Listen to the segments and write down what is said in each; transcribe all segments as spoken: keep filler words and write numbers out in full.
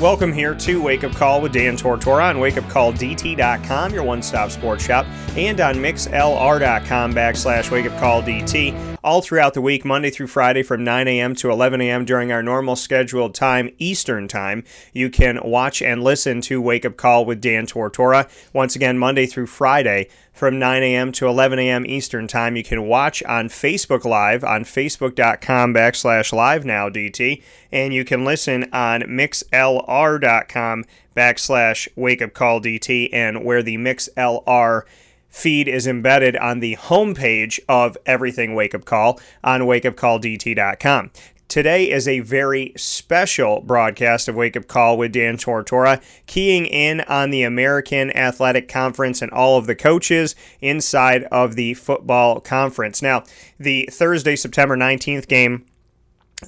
Welcome here to Wake Up Call with Dan Tortora on Wake Up Call D T dot com, your one-stop sports shop, and on MixLR.com backslash WakeUpCallDT. All throughout the week, Monday through Friday from nine a.m. to eleven a.m. during our normal scheduled time, Eastern Time, you can watch and listen to Wake Up Call with Dan Tortora. Once again, Monday through Friday from nine a.m. to eleven a.m. Eastern Time. You can watch on Facebook Live on Facebook.com backslash Live Now DT, and you can listen on MixLR.com backslash WakeUpCallDT, and where the MixLR feed is embedded on the homepage of everything Wake Up Call on Wake Up Call D T dot com. Today is a very special broadcast of Wake Up Call with Dan Tortora, keying in on the American Athletic Conference and all of the coaches inside of the football conference. Now, the Thursday, September nineteenth game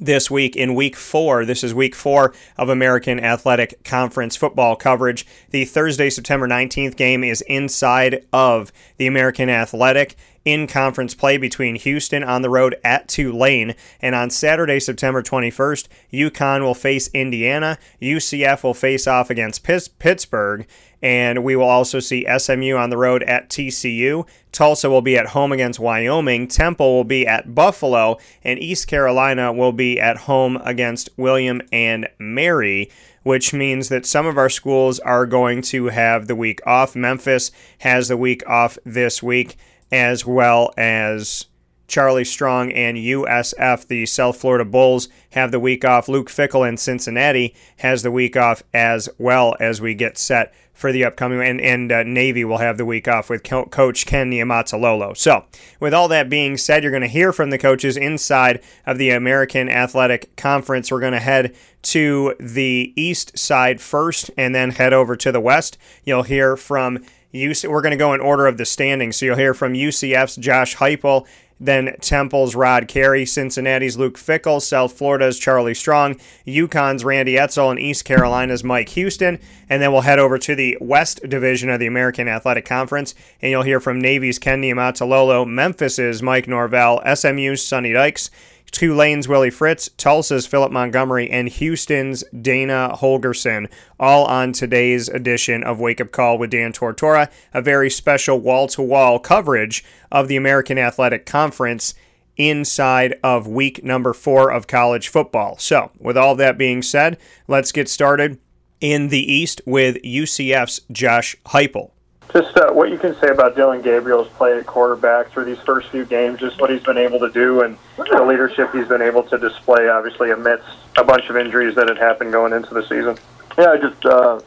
this week in week four, this is week four of American Athletic Conference football coverage. The Thursday, September nineteenth game is inside of the American Athletic in conference play between Houston on the road at Tulane. And on Saturday, September twenty-first, UConn will face Indiana. U C F will face off against Pittsburgh. And we will also see S M U on the road at T C U. Tulsa will be at home against Wyoming. Temple will be at Buffalo. And East Carolina will be at home against William and Mary, which means that some of our schools are going to have the week off. Memphis has the week off this week, as well as Charlie Strong and U S F, the South Florida Bulls, have the week off. Luke Fickell in Cincinnati has the week off as well, as we get set for the upcoming, and, and uh, Navy will have the week off with co- Coach Ken Niumatalolo. So, with all that being said, you're going to hear from the coaches inside of the American Athletic Conference. We're going to head to the east side first and then head over to the west. You'll hear from We're going to go in order of the standings, so you'll hear from U C F's Josh Heupel, then Temple's Rod Carey, Cincinnati's Luke Fickell, South Florida's Charlie Strong, UConn's Randy Etzel, and East Carolina's Mike Houston. And then we'll head over to the West Division of the American Athletic Conference, and you'll hear from Navy's Ken Niumatalolo, Memphis's Mike Norvell, S M U's Sonny Dykes, Tulane's Willie Fritz, Tulsa's Philip Montgomery, and Houston's Dana Holgorsen, all on today's edition of Wake Up Call with Dan Tortora, a very special wall-to-wall coverage of the American Athletic Conference inside of week number four of college football. So, with all that being said, let's get started in the East with U C F's Josh Heupel. Just uh, what you can say about Dylan Gabriel's play at quarterback through these first few games, just what he's been able to do and the leadership he's been able to display, obviously, amidst a bunch of injuries that had happened going into the season. Yeah, just, uh,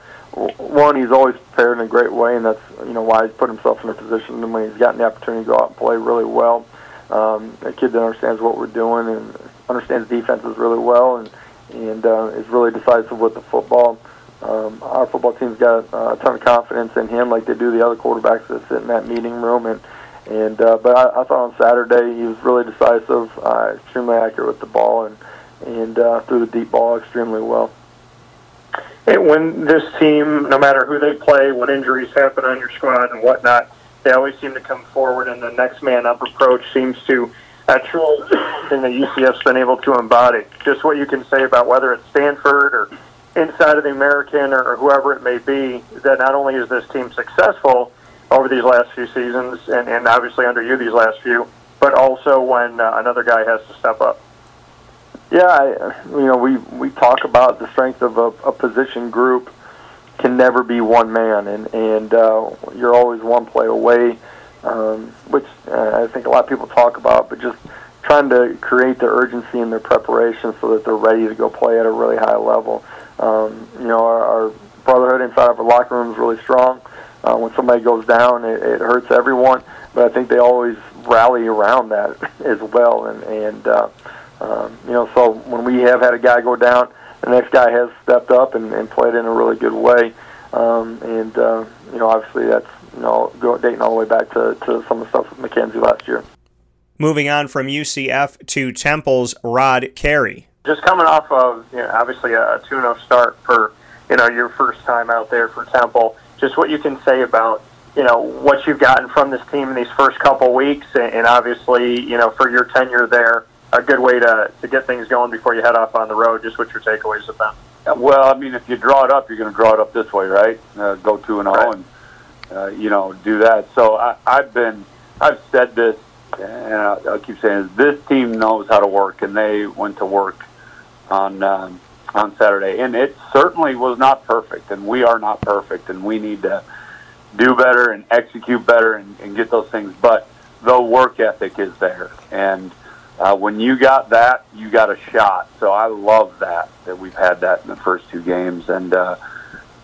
one, he's always prepared in a great way, and that's, you know, why he's put himself in a position, and when he's gotten the opportunity to go out and play really well. Um, a kid that understands what we're doing and understands defenses really well and, and uh, is really decisive with the football. Um, our football team's got uh, a ton of confidence in him, like they do the other quarterbacks that sit in that meeting room. And and uh, but I, I thought on Saturday he was really decisive, uh, extremely accurate with the ball, and and uh, threw the deep ball extremely well. And when this team, no matter who they play, what injuries happen on your squad and whatnot, they always seem to come forward, and the next man up approach seems to a true thing that U C F's been able to embody. Just what you can say about whether it's Stanford or inside of the American or whoever it may be, that not only is this team successful over these last few seasons and, and obviously under you these last few, but also when uh, another guy has to step up. Yeah, I, you know, we, we talk about the strength of a, a position group can never be one man, and, and uh, you're always one play away, um, which uh, I think a lot of people talk about, but just trying to create the urgency in their preparation so that they're ready to go play at a really high level. Um, you know, our, our brotherhood inside of our locker room is really strong. Uh, when somebody goes down, it, it hurts everyone, but I think they always rally around that as well. And, and uh, um, you know, so when we have had a guy go down, the next guy has stepped up and, and played in a really good way. Um, and, uh, you know, obviously that's you know, go, dating all the way back to, to some of the stuff with McKenzie last year. Moving on from U C F to Temple's Rod Carey. Just coming off of, you know, obviously a two and oh start for, you know, your first time out there for Temple, just what you can say about, you know, what you've gotten from this team in these first couple weeks, and, and obviously, you know, for your tenure there, a good way to, to get things going before you head off on the road, just what your takeaways have been. Well, I mean, if you draw it up, you're going to draw it up this way, right? Uh, go two and oh right. and, uh, you know, do that. So I, I've been, I've said this, and I'll, I'll keep saying this, this team knows how to work, and they went to work on um, on Saturday. And it certainly was not perfect, and we are not perfect, and we need to do better and execute better and, and get those things. But the work ethic is there, and Uh, when you got that, you got a shot. So I love that, that we've had that in the first two games. And uh,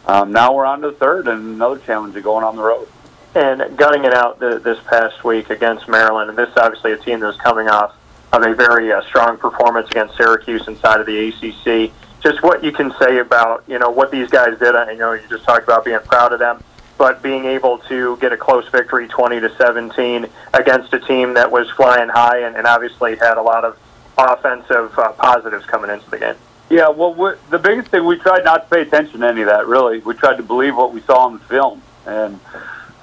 um, now we're on to the third, and another challenge of going on the road. And gutting it out the, this past week against Maryland, and this is obviously a team that was coming off of a very uh, strong performance against Syracuse inside of the A C C. Just what you can say about, you know, what these guys did. I know you just talked about being proud of them, but being able to get a close victory twenty to seventeen against a team that was flying high and, and obviously had a lot of offensive uh, positives coming into the game. Yeah, well, the biggest thing, we tried not to pay attention to any of that, really. We tried to believe what we saw on the film, and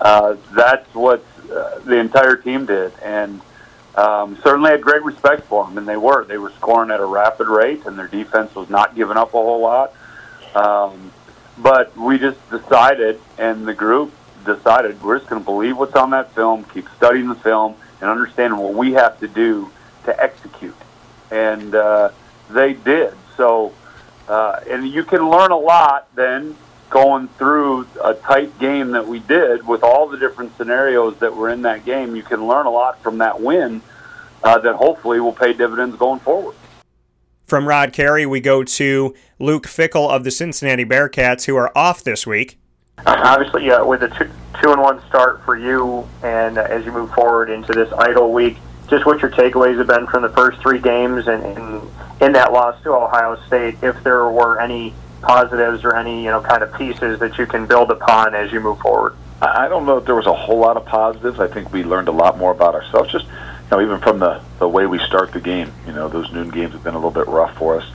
uh, that's what uh, the entire team did. And um, certainly had great respect for them, and they were. They were scoring at a rapid rate, and their defense was not giving up a whole lot. Um But we just decided, and the group decided, we're just going to believe what's on that film, keep studying the film, and understanding what we have to do to execute. And uh, they did. So, uh, and you can learn a lot then going through a tight game that we did with all the different scenarios that were in that game. You can learn a lot from that win uh, that hopefully will pay dividends going forward. From Rod Carey, we go to Luke Fickell of the Cincinnati Bearcats, who are off this week. Obviously, uh, with a two, two and one start for you, and uh, as you move forward into this idle week, just what your takeaways have been from the first three games, and, and in that loss to Ohio State, if there were any positives or any, you know, kind of pieces that you can build upon as you move forward. I don't know if there was a whole lot of positives. I think we learned a lot more about ourselves. Just. Now, even from the, the way we start the game, you know, those noon games have been a little bit rough for us.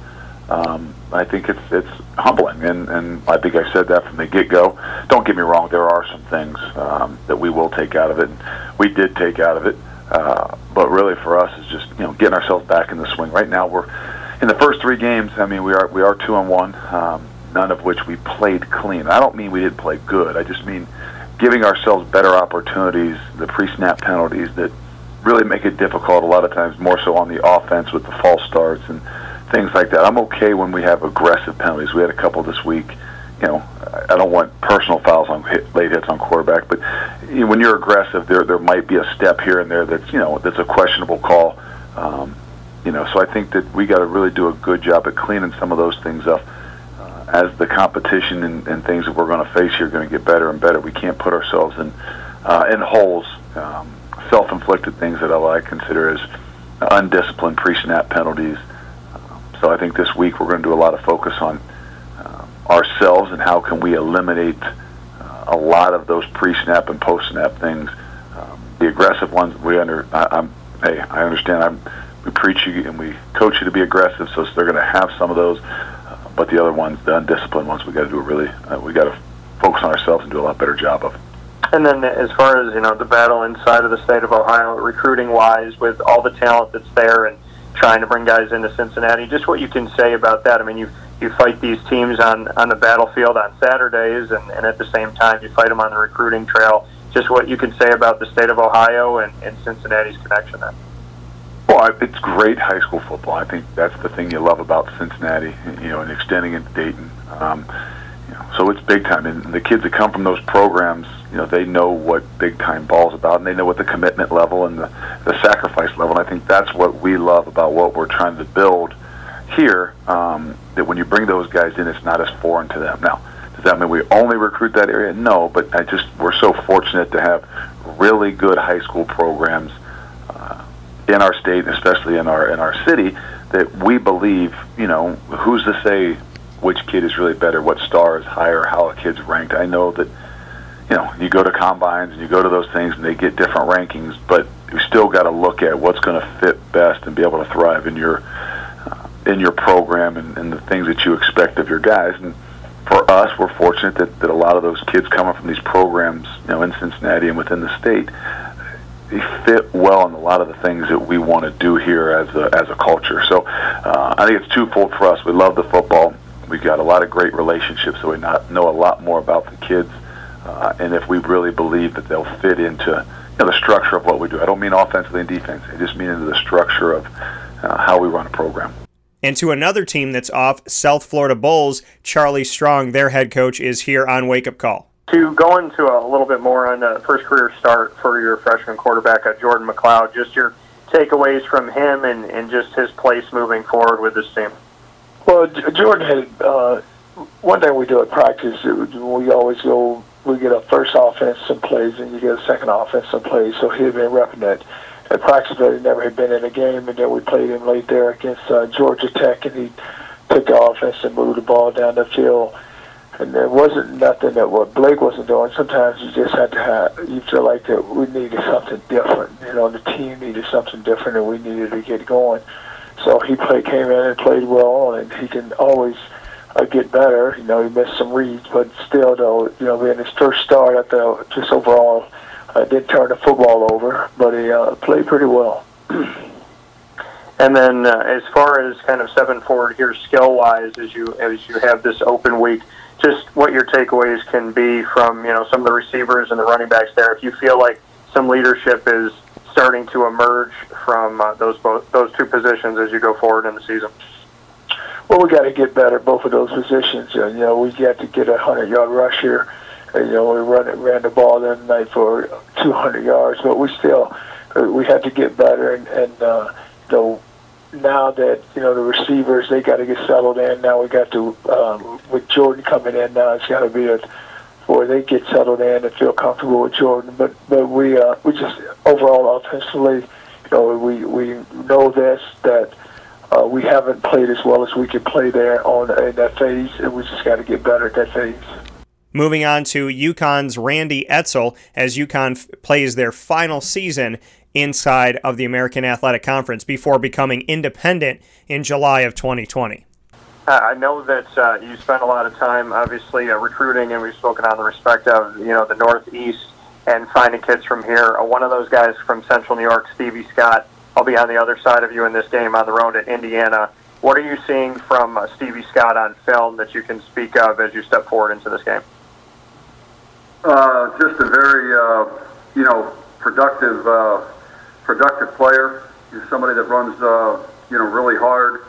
Um, I think it's it's humbling, and, and I think I said that from the get-go. Don't get me wrong, there are some things um, that we will take out of it, and we did take out of it. Uh, but really for us is just, you know, getting ourselves back in the swing. Right now we're in the first three games, I mean, we are we are two and one, um, none of which we played clean. I don't mean we didn't play good. I just mean giving ourselves better opportunities, the pre-snap penalties that really make it difficult a lot of times, more so on the offense with the false starts and things like that. I'm okay when we have aggressive penalties. We had a couple this week. You know, I don't want personal fouls on hit, late hits on quarterback, but when you're aggressive, there there might be a step here and there that's, you know, that's a questionable call. Um, you know, so I think that we got to really do a good job at cleaning some of those things up. Uh, as the competition and, and things that we're going to face here are going to get better and better, we can't put ourselves in uh, in holes. Um, self-inflicted things that I consider as undisciplined pre-snap penalties. Um, so I think this week we're going to do a lot of focus on um, ourselves and how can we eliminate uh, a lot of those pre-snap and post-snap things. Um, the aggressive ones, we under. I, I'm, hey, I understand. I'm, we preach you and we coach you to be aggressive, so they're going to have some of those. Uh, but the other ones, the undisciplined ones, we got to do a really. Uh, we got to focus on ourselves and do a lot better job of. And then as far as, you know, the battle inside of the state of Ohio, recruiting-wise, with all the talent that's there and trying to bring guys into Cincinnati, just what you can say about that. I mean, you you fight these teams on, on the battlefield on Saturdays, and, and at the same time you fight them on the recruiting trail. Just what you can say about the state of Ohio and, and Cincinnati's connection there. Well, it's great high school football. I think that's the thing you love about Cincinnati, you know, and extending it to Dayton. Um So it's big time, and the kids that come from those programs, you know, they know what big time ball's about, and they know what the commitment level and the, the sacrifice level. And I think that's what we love about what we're trying to build here. Um, that when you bring those guys in, it's not as foreign to them. Now, does that mean we only recruit that area? No, but I just we're so fortunate to have really good high school programs uh, in our state, especially in our in our city, that we believe. You know, who's to say which kid is really better, what star is higher, how a kid's ranked. I know that, you know, and you go to combines and you go to those things and they get different rankings, but you still got to look at what's going to fit best and be able to thrive in your uh, in your program and, and the things that you expect of your guys. And for us, we're fortunate that, that a lot of those kids coming from these programs, you know, in Cincinnati and within the state, they fit well in a lot of the things that we want to do here as a as a culture. So uh, I think it's twofold for us. We love the football. We've got a lot of great relationships, so we not, know a lot more about the kids. Uh, and if we really believe that they'll fit into, you know, the structure of what we do. I don't mean offensively and defense. I just mean into the structure of uh, how we run a program. And to another team that's off, South Florida Bulls, Charlie Strong, their head coach, is here on Wake Up Call. To go into a little bit more on the first career start for your freshman quarterback, Jordan McLeod, just your takeaways from him and, and just his place moving forward with this team. Well, Jordan had, uh, one thing we do at practice, we always go, we get a first offense and plays, and you get a second offense and plays, so he had been repping that. At practice, he never had been in a game, and then we played him late there against uh, Georgia Tech, and he took the offense and moved the ball down the field. And there wasn't nothing that what Blake wasn't doing. Sometimes you just had to have, you feel like that we needed something different. You know, the team needed something different, and we needed to get going. So he played, came in and played well, and he can always uh, get better. You know, he missed some reads, but still, though, you know, in his first start, I thought just overall, I did turn the football over, but he uh, played pretty well. And then, uh, as far as kind of stepping forward here, skill-wise, as you as you have this open week, just what your takeaways can be from, you know, some of the receivers and the running backs there. If you feel like some leadership is starting to emerge from uh, those both those two positions as you go forward in the season. Well, we got to get better both of those positions. You know, we got to get a hundred-yard rush here. You know, we run it, ran the ball the other night for two hundred yards, but we still, we had to get better. And, and uh, you know, now that, you know, the receivers, they got to get settled in. Now we got to, um, with Jordan coming in now, it's got to be a, where they get settled in and feel comfortable with Jordan. But but we uh, we just, overall offensively, you know, we, we know this, that uh, we haven't played as well as we could play there on in that phase, and we just got to get better at that phase. Moving on to UConn's Randy Etzel as UConn f- plays their final season inside of the American Athletic Conference before becoming independent in July of twenty twenty. Uh, I know that uh, you spent a lot of time, obviously, uh, recruiting, and we've spoken on the respect of, you know, the Northeast and finding kids from here. Uh, one of those guys from Central New York, Stevie Scott, I'll be on the other side of you in this game on the road at Indiana. What are you seeing from uh, Stevie Scott on film that you can speak of as you step forward into this game? Uh, just a very, uh, you know, productive, uh, productive player. He's somebody that runs, uh, you know, really hard,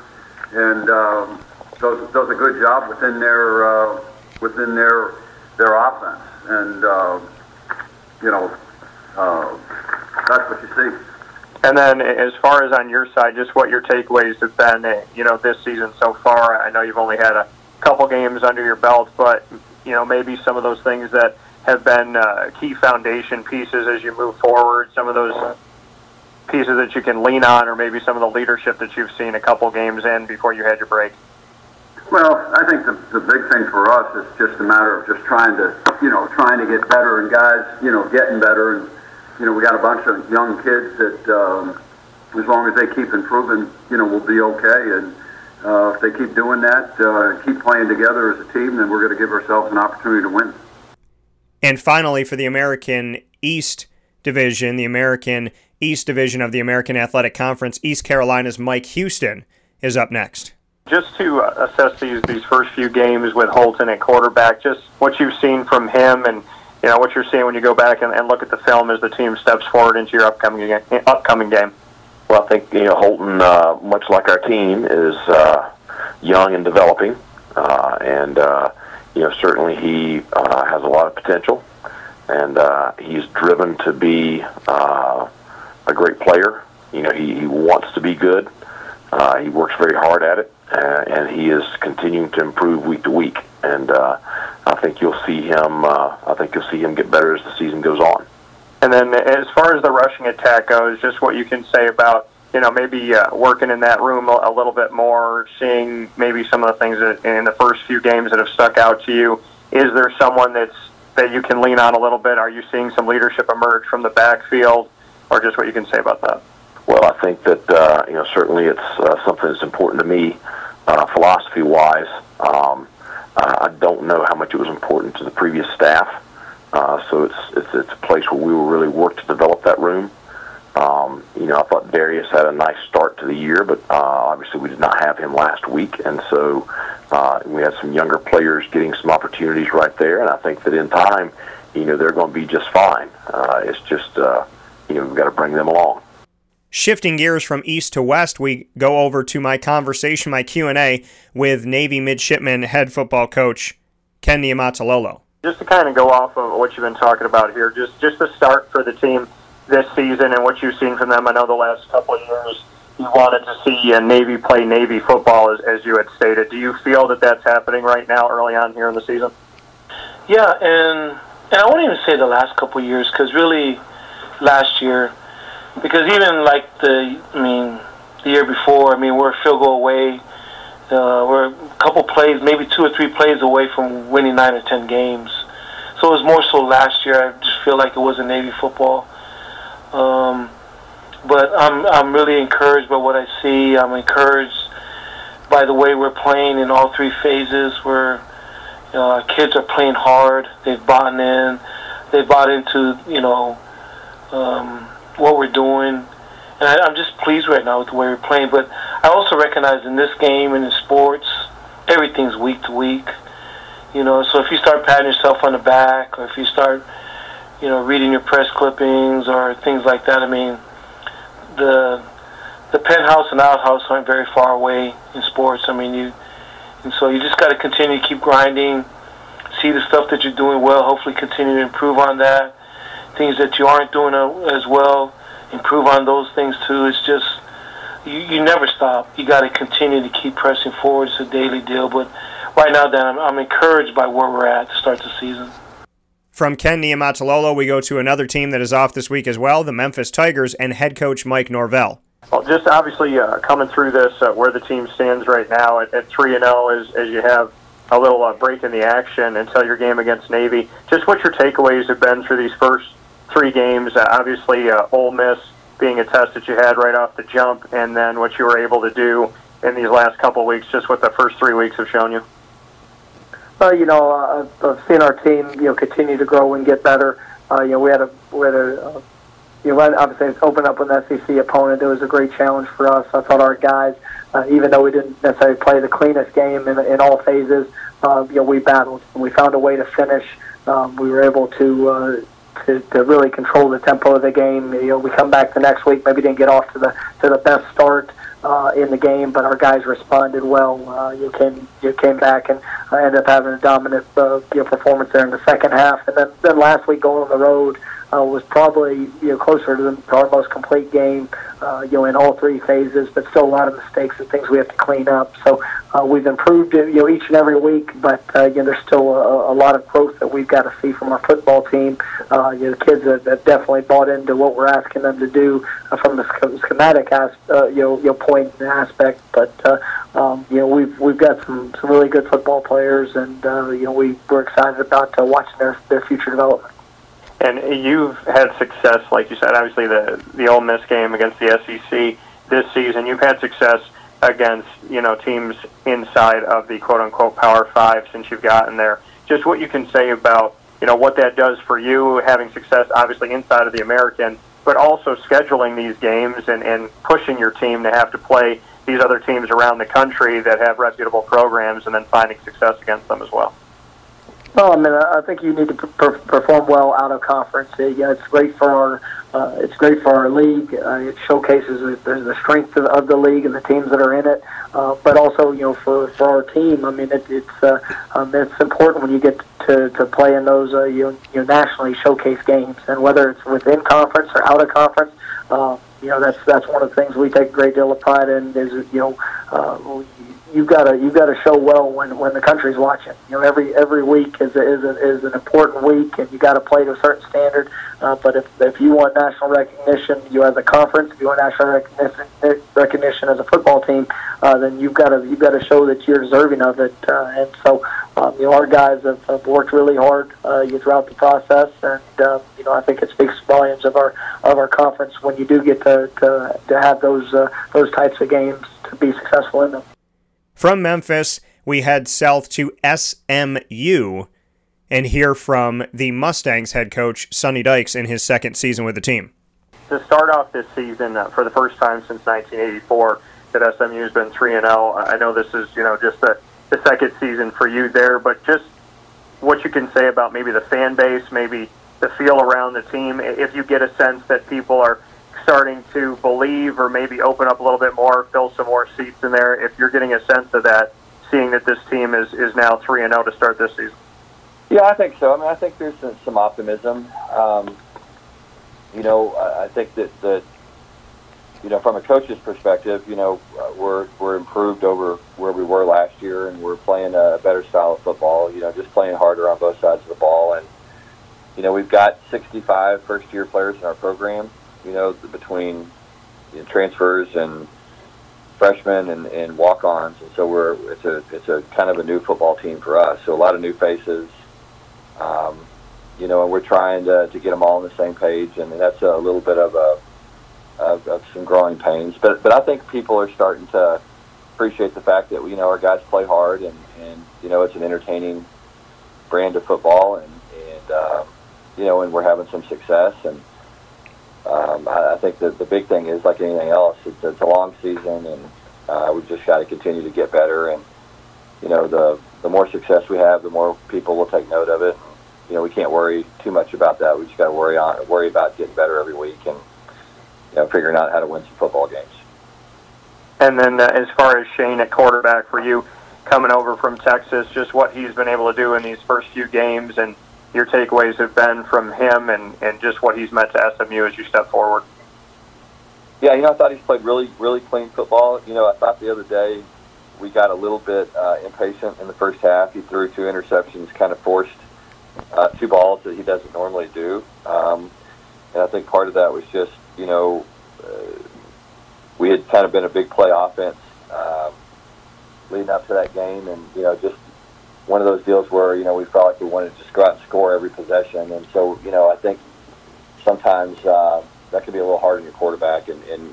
and um, does does a good job within their uh, within their their offense. And uh, you know, uh, that's what you see. And then, as far as on your side, just what your takeaways have been, you know, this season so far. I know you've only had a couple games under your belt, but you know, maybe some of those things that have been uh, key foundation pieces as you move forward, some of those pieces that you can lean on, or maybe some of the leadership that you've seen a couple games in before you had your break? Well, I think the, the big thing for us is just a matter of just trying to, you know, trying to get better, and guys, you know, getting better. And, you know, we got a bunch of young kids that um, as long as they keep improving, you know, we'll be okay. And uh, if they keep doing that, uh, keep playing together as a team, then we're going to give ourselves an opportunity to win. And finally, for the American East Division, the American East Division of the American Athletic Conference, East Carolina's Mike Houston is up next. Just to assess these these first few games with Holton at quarterback, just what you've seen from him, and you know what you're seeing when you go back and, and look at the film as the team steps forward into your upcoming upcoming game. Well, I think you know Holton, uh, much like our team, is uh, young and developing, uh, and. Uh, You know, certainly he uh, has a lot of potential, and uh, he's driven to be uh, a great player. You know, he, he wants to be good. Uh, he works very hard at it, uh, and he is continuing to improve week to week. And uh, I think you'll see him. Uh, I think you'll see him get better as the season goes on. And then, as far as the rushing attack goes, just what you can say about, you know, maybe uh, working in that room a little bit more, seeing maybe some of the things that in the first few games that have stuck out to you. Is there someone that's that you can lean on a little bit? Are you seeing some leadership emerge from the backfield, or just what you can say about that? Well, I think that, uh, you know, certainly it's uh, something that's important to me uh, philosophy-wise. Um, I don't know how much it was important to the previous staff, uh, so it's, it's it's a place where we will really work to develop that room. Um, you know, I thought Darius had a nice start to the year, but uh, obviously we did not have him last week, and so uh, we had some younger players getting some opportunities right there, and I think that in time, you know, they're going to be just fine. Uh, it's just, uh, you know, we've got to bring them along. Shifting gears from east to west, we go over to my conversation, my Q and A, with Navy midshipman head football coach Ken Niumatalolo. Just to kind of go off of what you've been talking about here, just, just the start for the team this season and what you've seen from them. I know the last couple of years you wanted to see uh, Navy play Navy football, as, as you had stated. Do you feel that that's happening right now early on here in the season? Yeah, and, and I wouldn't even say the last couple of years, because really last year, because even like the, I mean, the year before, I mean, we're a field goal away. Uh, we're a couple plays, maybe two or three plays away from winning nine or ten games. So it was more so last year. I just feel like it wasn't Navy football. Um, but I'm I'm really encouraged by what I see. I'm encouraged by the way we're playing in all three phases. Where you know, our kids are playing hard. They've bought in. They bought into you know. Um, what we're doing, and I, I'm just pleased right now with the way we're playing. But I also recognize in this game and in sports, everything's week to week, you know. So if you start patting yourself on the back, or if you start, you know, reading your press clippings or things like that, I mean, the the penthouse and outhouse aren't very far away in sports. I mean, you, and so you just got to continue to keep grinding, see the stuff that you're doing well, hopefully continue to improve on that. Things that you aren't doing as well, improve on those things too. It's just, you, you never stop. You got to continue to keep pressing forward. It's a daily deal. But right now, Dan, I'm, I'm encouraged by where we're at to start the season. From Ken Niumatalolo, we go to another team that is off this week as well, the Memphis Tigers and head coach Mike Norvell. Well, just obviously uh, coming through this, uh, where the team stands right now at, at three and oh is, as you have a little uh, break in the action until your game against Navy. Just what your takeaways have been through these first three games, uh, obviously uh, Ole Miss being a test that you had right off the jump, and then what you were able to do in these last couple weeks, just what the first three weeks have shown you. Well, you know, uh, I've seen our team, you know, continue to grow and get better. Uh, you know, we had a, we had a, uh, you know, obviously open up with an S E C opponent. It was a great challenge for us. I thought our guys, uh, even though we didn't necessarily play the cleanest game in, in all phases, uh, you know, we battled and we found a way to finish. Um, we were able to. Uh, To, to really control the tempo of the game. You know, we come back the next week, maybe didn't get off to the to the best start uh, in the game, but our guys responded well. Uh, you came you came back and uh, ended up having a dominant uh, you know, performance there in the second half. And then, then last week going on the road uh, was probably you know closer to, the, to our most complete game. Uh, you know, in all three phases, but still a lot of mistakes and things we have to clean up. So uh, we've improved you know each and every week, but uh, you know, there's still a, a lot of growth that we've got to see from our football team. Uh, you know, the kids have, have definitely bought into what we're asking them to do uh, from the sch- schematic as, uh, you know, you know point and aspect. But uh, um, you know, we've we've got some, some really good football players, and uh, you know, we we're excited about uh, watching their their future development. And you've had success, like you said, obviously the the Ole Miss game against the S E C this season. You've had success against, you know, teams inside of the quote-unquote Power Five since you've gotten there. Just what you can say about, you know, what that does for you, having success obviously inside of the American, but also scheduling these games and, and pushing your team to have to play these other teams around the country that have reputable programs and then finding success against them as well. Well, I mean, I think you need to per- perform well out of conference. It, yeah, it's great for our, uh, it's great for our league. Uh, it showcases the, the strength of, of the league and the teams that are in it. Uh, but also, you know, for, for our team, I mean, it, it's uh, um, it's important when you get to, to play in those uh, you, you know, nationally showcase games, and whether it's within conference or out of conference. Uh, you know, that's that's one of the things we take a great deal of pride in. Is you know. Uh, You've got to you've got to show well when, when the country's watching. You know, every every week is a, is a, is an important week, and you got to play to a certain standard. Uh, but if if you want national recognition, you as a conference, if you want national recognition, recognition as a football team, uh, then you've got to you've got to show that you're deserving of it. Uh, and so Um, you know, our guys have, have worked really hard uh, throughout the process, and um, you know, I think it speaks volumes of our of our conference when you do get to to, to have those uh, those types of games to be successful in them. From Memphis, we head south to S M U and hear from the Mustangs head coach Sonny Dykes in his second season with the team. To start off this season, uh, for the first time since nineteen eighty-four, that S M U has been three and zero. I know this is you know just the the second season for you there, but just what you can say about maybe the fan base, maybe the feel around the team, if you get a sense that people are starting to believe or maybe open up a little bit more, fill some more seats in there, if you're getting a sense of that, seeing that this team is, is now three and oh to start this season. Yeah, I think so. I mean, I think there's some optimism. Um, you know, I think that, that, you know, from a coach's perspective, you know, we're we're improved over where we were last year, and we're playing a better style of football, you know, just playing harder on both sides of the ball. And, you know, we've got sixty-five first-year players in our program, you know, between you know, transfers and freshmen and, and walk-ons. And so we're it's a, it's a kind of a new football team for us, so a lot of new faces, um, you know, and we're trying to, to get them all on the same page, and that's a little bit of a Of, of some growing pains, but but I think people are starting to appreciate the fact that you know our guys play hard, and, and you know it's an entertaining brand of football, and and um, you know and we're having some success, and um, I, I think that the big thing is, like anything else, it's, it's a long season, and uh, we've just got to continue to get better, and you know the the more success we have, the more people will take note of it. You know we can't worry too much about that. We just got to worry on worry about getting better every week, and you know, figuring out how to win some football games. And then uh, as far as Shane at quarterback for you, coming over from Texas, just what he's been able to do in these first few games and your takeaways have been from him and, and just what he's meant to S M U as you step forward. Yeah, you know, I thought he's played really, really clean football. You know, I thought the other day we got a little bit uh, impatient in the first half. He threw two interceptions, kind of forced uh, two balls that he doesn't normally do. Um, and I think part of that was just, you know, uh, we had kind of been a big play offense um, leading up to that game, and, you know, just one of those deals where, you know, we felt like we wanted to just go out and score every possession. And so, you know, I think sometimes uh, that can be a little hard on your quarterback, and, and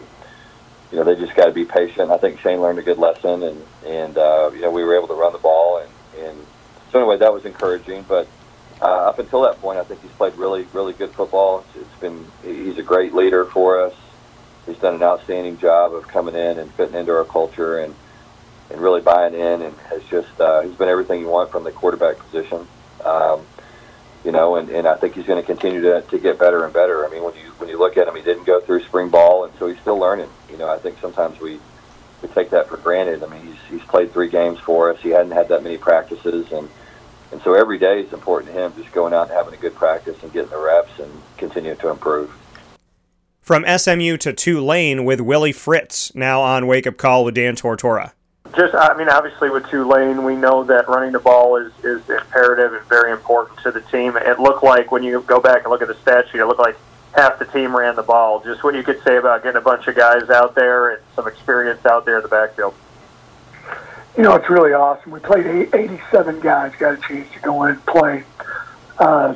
you know, they just got to be patient. I think Shane learned a good lesson, and, and uh, you know, we were able to run the ball. And, and so, anyway, that was encouraging, but Uh, up until that point, I think he's played really, really good football. It's, it's been he's a great leader for us. He's done an outstanding job of coming in and fitting into our culture and, and really buying in. And has just uh, he's been everything you want from the quarterback position, um, you know. And, and I think he's going to continue to to get better and better. I mean, when you when you look at him, he didn't go through spring ball, and so he's still learning. You know, I think sometimes we we take that for granted. I mean, he's he's played three games for us. He hadn't had that many practices, and. And so every day is important to him, just going out and having a good practice and getting the reps and continuing to improve. From S M U to Tulane with Willie Fritz, now on Wake Up Call with Dan Tortora. Just, I mean, obviously with Tulane, we know that running the ball is, is imperative and very important to the team. It looked like, when you go back and look at the stat sheet, it looked like half the team ran the ball. Just what you could say about getting a bunch of guys out there and some experience out there in the backfield. You know, it's really awesome. We played eighty-seven guys, got a chance to go in and play. Uh,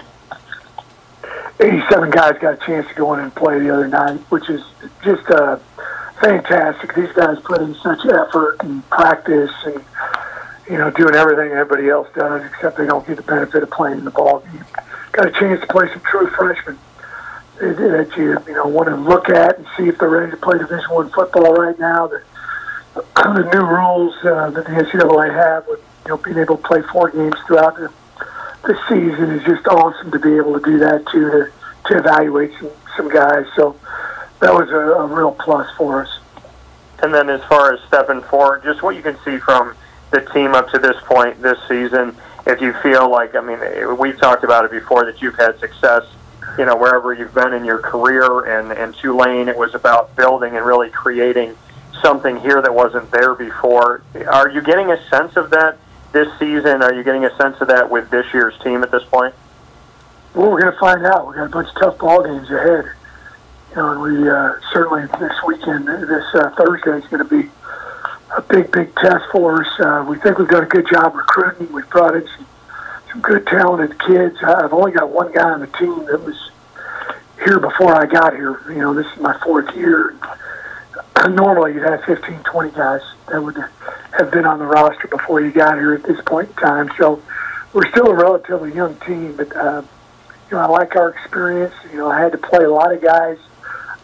eighty-seven guys got a chance to go in and play the other night, which is just uh, fantastic. These guys put in such effort and practice and, you know, doing everything everybody else does, except they don't get the benefit of playing the ball. You got a chance to play some true freshmen that you, you know, want to look at and see if they're ready to play Division One football right now. That the new rules uh, that the N C double A have with, you know, being able to play four games throughout the, the season is just awesome to be able to do that, too, to, to evaluate some, some guys. So that was a, a real plus for us. And then as far as stepping forward, just what you can see from the team up to this point this season, if you feel like, I mean, we've talked about it before, that you've had success, you know, wherever you've been in your career, and, and Tulane, it was about building and really creating something here that wasn't there before. Are you getting a sense of that this season? Are you getting a sense of that with this year's team at this point? Well, we're going to find out. We've got a bunch of tough ball games ahead. You know, and we uh, certainly this weekend, this uh, Thursday is going to be a big, big test for us. Uh, we think we've done a good job recruiting. We've brought in some, some good, talented kids. I've only got one guy on the team that was here before I got here. You know, this is my fourth year. Normally you'd have fifteen, twenty guys that would have been on the roster before you got here at this point in time. So we're still a relatively young team, but uh, you know, I like our experience. You know, I had to play a lot of guys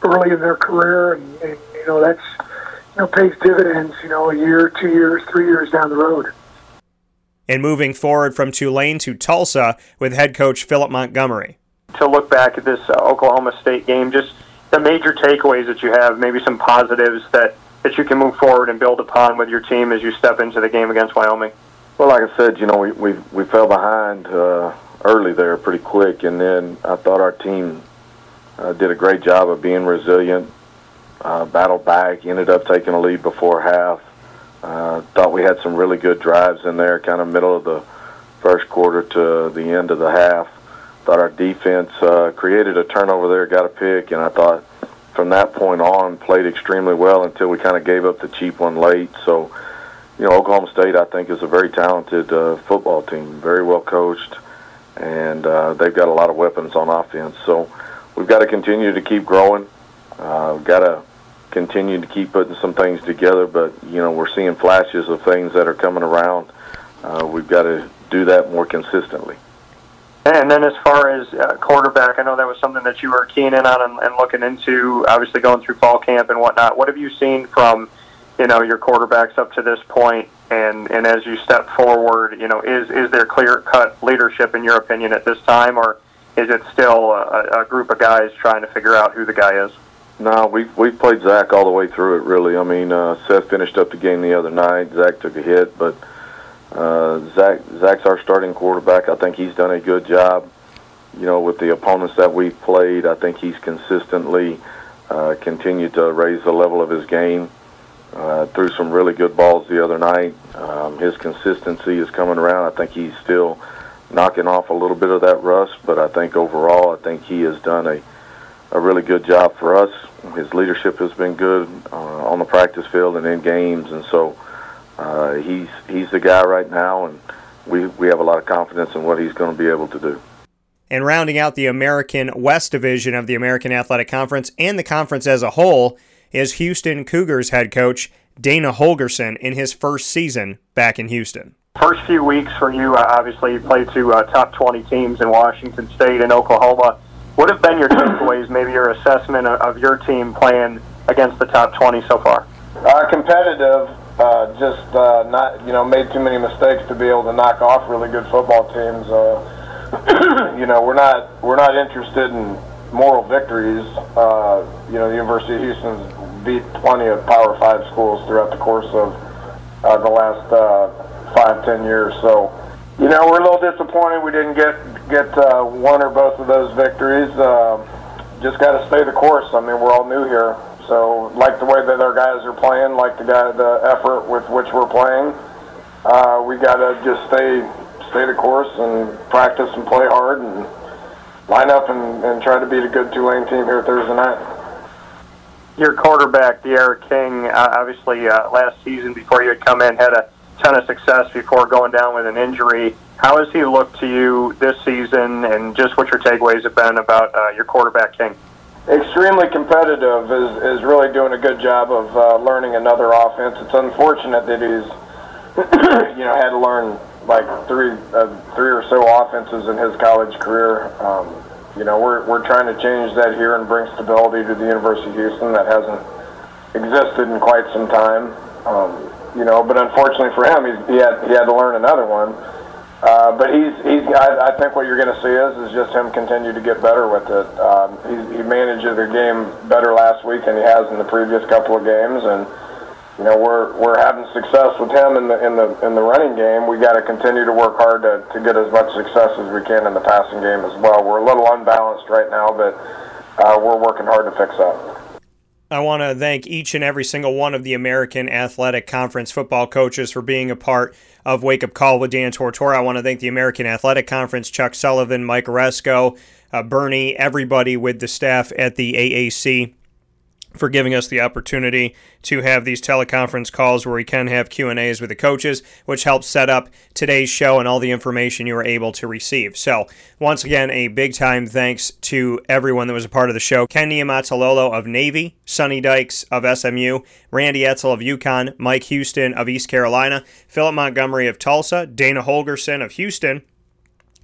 early in their career, and, and you know, that's, you know, pays dividends, you know, a year, two years, three years down the road. And moving forward from Tulane to Tulsa with head coach Philip Montgomery. To look back at this uh, Oklahoma State game, just the major takeaways that you have, maybe some positives that, that you can move forward and build upon with your team as you step into the game against Wyoming? Well, like I said, you know, we we, we fell behind uh, early there pretty quick, and then I thought our team uh, did a great job of being resilient, uh, battled back, ended up taking a lead before half. Uh, thought we had some really good drives in there, kind of middle of the first quarter to the end of the half. Thought our defense uh, created a turnover there, got a pick, and I thought from that point on played extremely well until we kind of gave up the cheap one late. So, you know, Oklahoma State, I think, is a very talented uh, football team, very well coached, and uh, they've got a lot of weapons on offense. So we've got to continue to keep growing. Uh, we've got to continue to keep putting some things together, but, you know, we're seeing flashes of things that are coming around. Uh, we've got to do that more consistently. And then as far as uh, quarterback, I know that was something that you were keen in on and, and looking into, obviously going through fall camp and whatnot. What have you seen from, you know, your quarterbacks up to this point? And, and as you step forward, you know, is, is there clear-cut leadership in your opinion at this time, or is it still a, a group of guys trying to figure out who the guy is? No, we've, we've played Zach all the way through it, really. I mean, uh, Seth finished up the game the other night. Zach took a hit, but... Uh, Zach, Zach's our starting quarterback. I think he's done a good job, you know, with the opponents that we've played. I think he's consistently uh, continued to raise the level of his game. Uh, threw some really good balls the other night. Um, his consistency is coming around. I think he's still knocking off a little bit of that rust, but I think overall, I think he has done a, a really good job for us. His leadership has been good uh, on the practice field and in games, and so Uh, he's he's the guy right now, and we, we have a lot of confidence in what he's going to be able to do. And rounding out the American West Division of the American Athletic Conference and the conference as a whole is Houston Cougars head coach Dana Holgorsen in his first season back in Houston. First few weeks for you, obviously you played to uh, top twenty teams in Washington State and Oklahoma. What have been your takeaways, maybe your assessment of your team playing against the top twenty so far? Uh, competitive. Uh, just uh, not, you know, made too many mistakes to be able to knock off really good football teams. Uh, you know, we're not we're not interested in moral victories. Uh, you know, the University of Houston's beat plenty of Power Five schools throughout the course of uh, the last uh, five, ten years. So, you know, we're a little disappointed we didn't get get uh, one or both of those victories. Uh, just got to stay the course. I mean, we're all new here. So, like the way that our guys are playing, like the guy, the effort with which we're playing, uh, we gotta just stay, stay the course and practice and play hard and line up and, and try to beat a good Tulane team here Thursday night. Your quarterback, De'Ara King, uh, obviously uh, last season before you had come in had a ton of success before going down with an injury. How has he looked to you this season, and just what your takeaways have been about uh, your quarterback, King? Extremely competitive, is, is really doing a good job of uh, learning another offense. It's unfortunate that he's, you know, had to learn like three, uh, three or so offenses in his college career. Um, you know, we're we're trying to change that here and bring stability to the University of Houston that hasn't existed in quite some time. Um, you know, but unfortunately for him, he's, he had he had to learn another one. Uh, but he's, he's I, I think what you're going to see is, is just him continue to get better with it. Um, he, he managed the game better last week than he has in the previous couple of games, and you know we're we're having success with him in the in the in the running game. We got to continue to work hard to, to get as much success as we can in the passing game as well. We're a little unbalanced right now, but uh, we're working hard to fix that. I want to thank each and every single one of the American Athletic Conference football coaches for being a part of Wake Up Call with Dan Tortora. I want to thank the American Athletic Conference, Chuck Sullivan, Mike Oresco, uh, Bernie, everybody with the staff at the A A C for giving us the opportunity to have these teleconference calls where we can have Q and A's with the coaches, which helps set up today's show and all the information you were able to receive. So, once again, a big-time thanks to everyone that was a part of the show. Ken Niumatalolo of Navy, Sonny Dykes of S M U, Randy Etzel of UConn, Mike Houston of East Carolina, Philip Montgomery of Tulsa, Dana Holgorsen of Houston,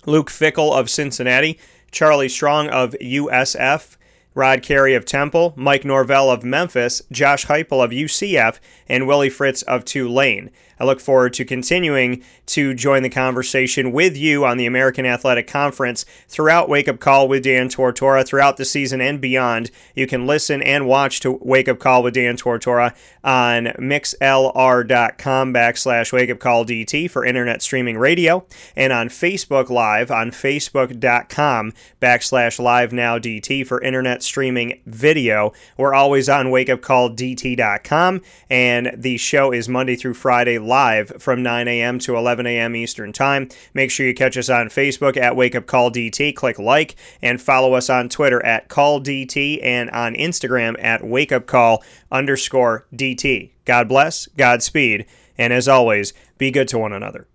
Luke Fickell of Cincinnati, Charlie Strong of U S F, Rod Carey of Temple, Mike Norvell of Memphis, Josh Heupel of U C F, and Willie Fritz of Tulane. I look forward to continuing to join the conversation with you on the American Athletic Conference throughout Wake Up Call with Dan Tortora, throughout the season and beyond. You can listen and watch to Wake Up Call with Dan Tortora on MixLR.com backslash WakeUpCallDT for internet streaming radio, and on Facebook Live on Facebook.com backslash LiveNowDT for internet streaming video. We're always on Wake Up Call D T dot com, and the show is Monday through Friday live from nine a.m. to eleven a.m. Eastern Time. Make sure you catch us on Facebook at Wake Up Call D T. Click like and follow us on Twitter at Call D T and on Instagram at WakeUpCall underscore DT. God bless, Godspeed, and as always, be good to one another.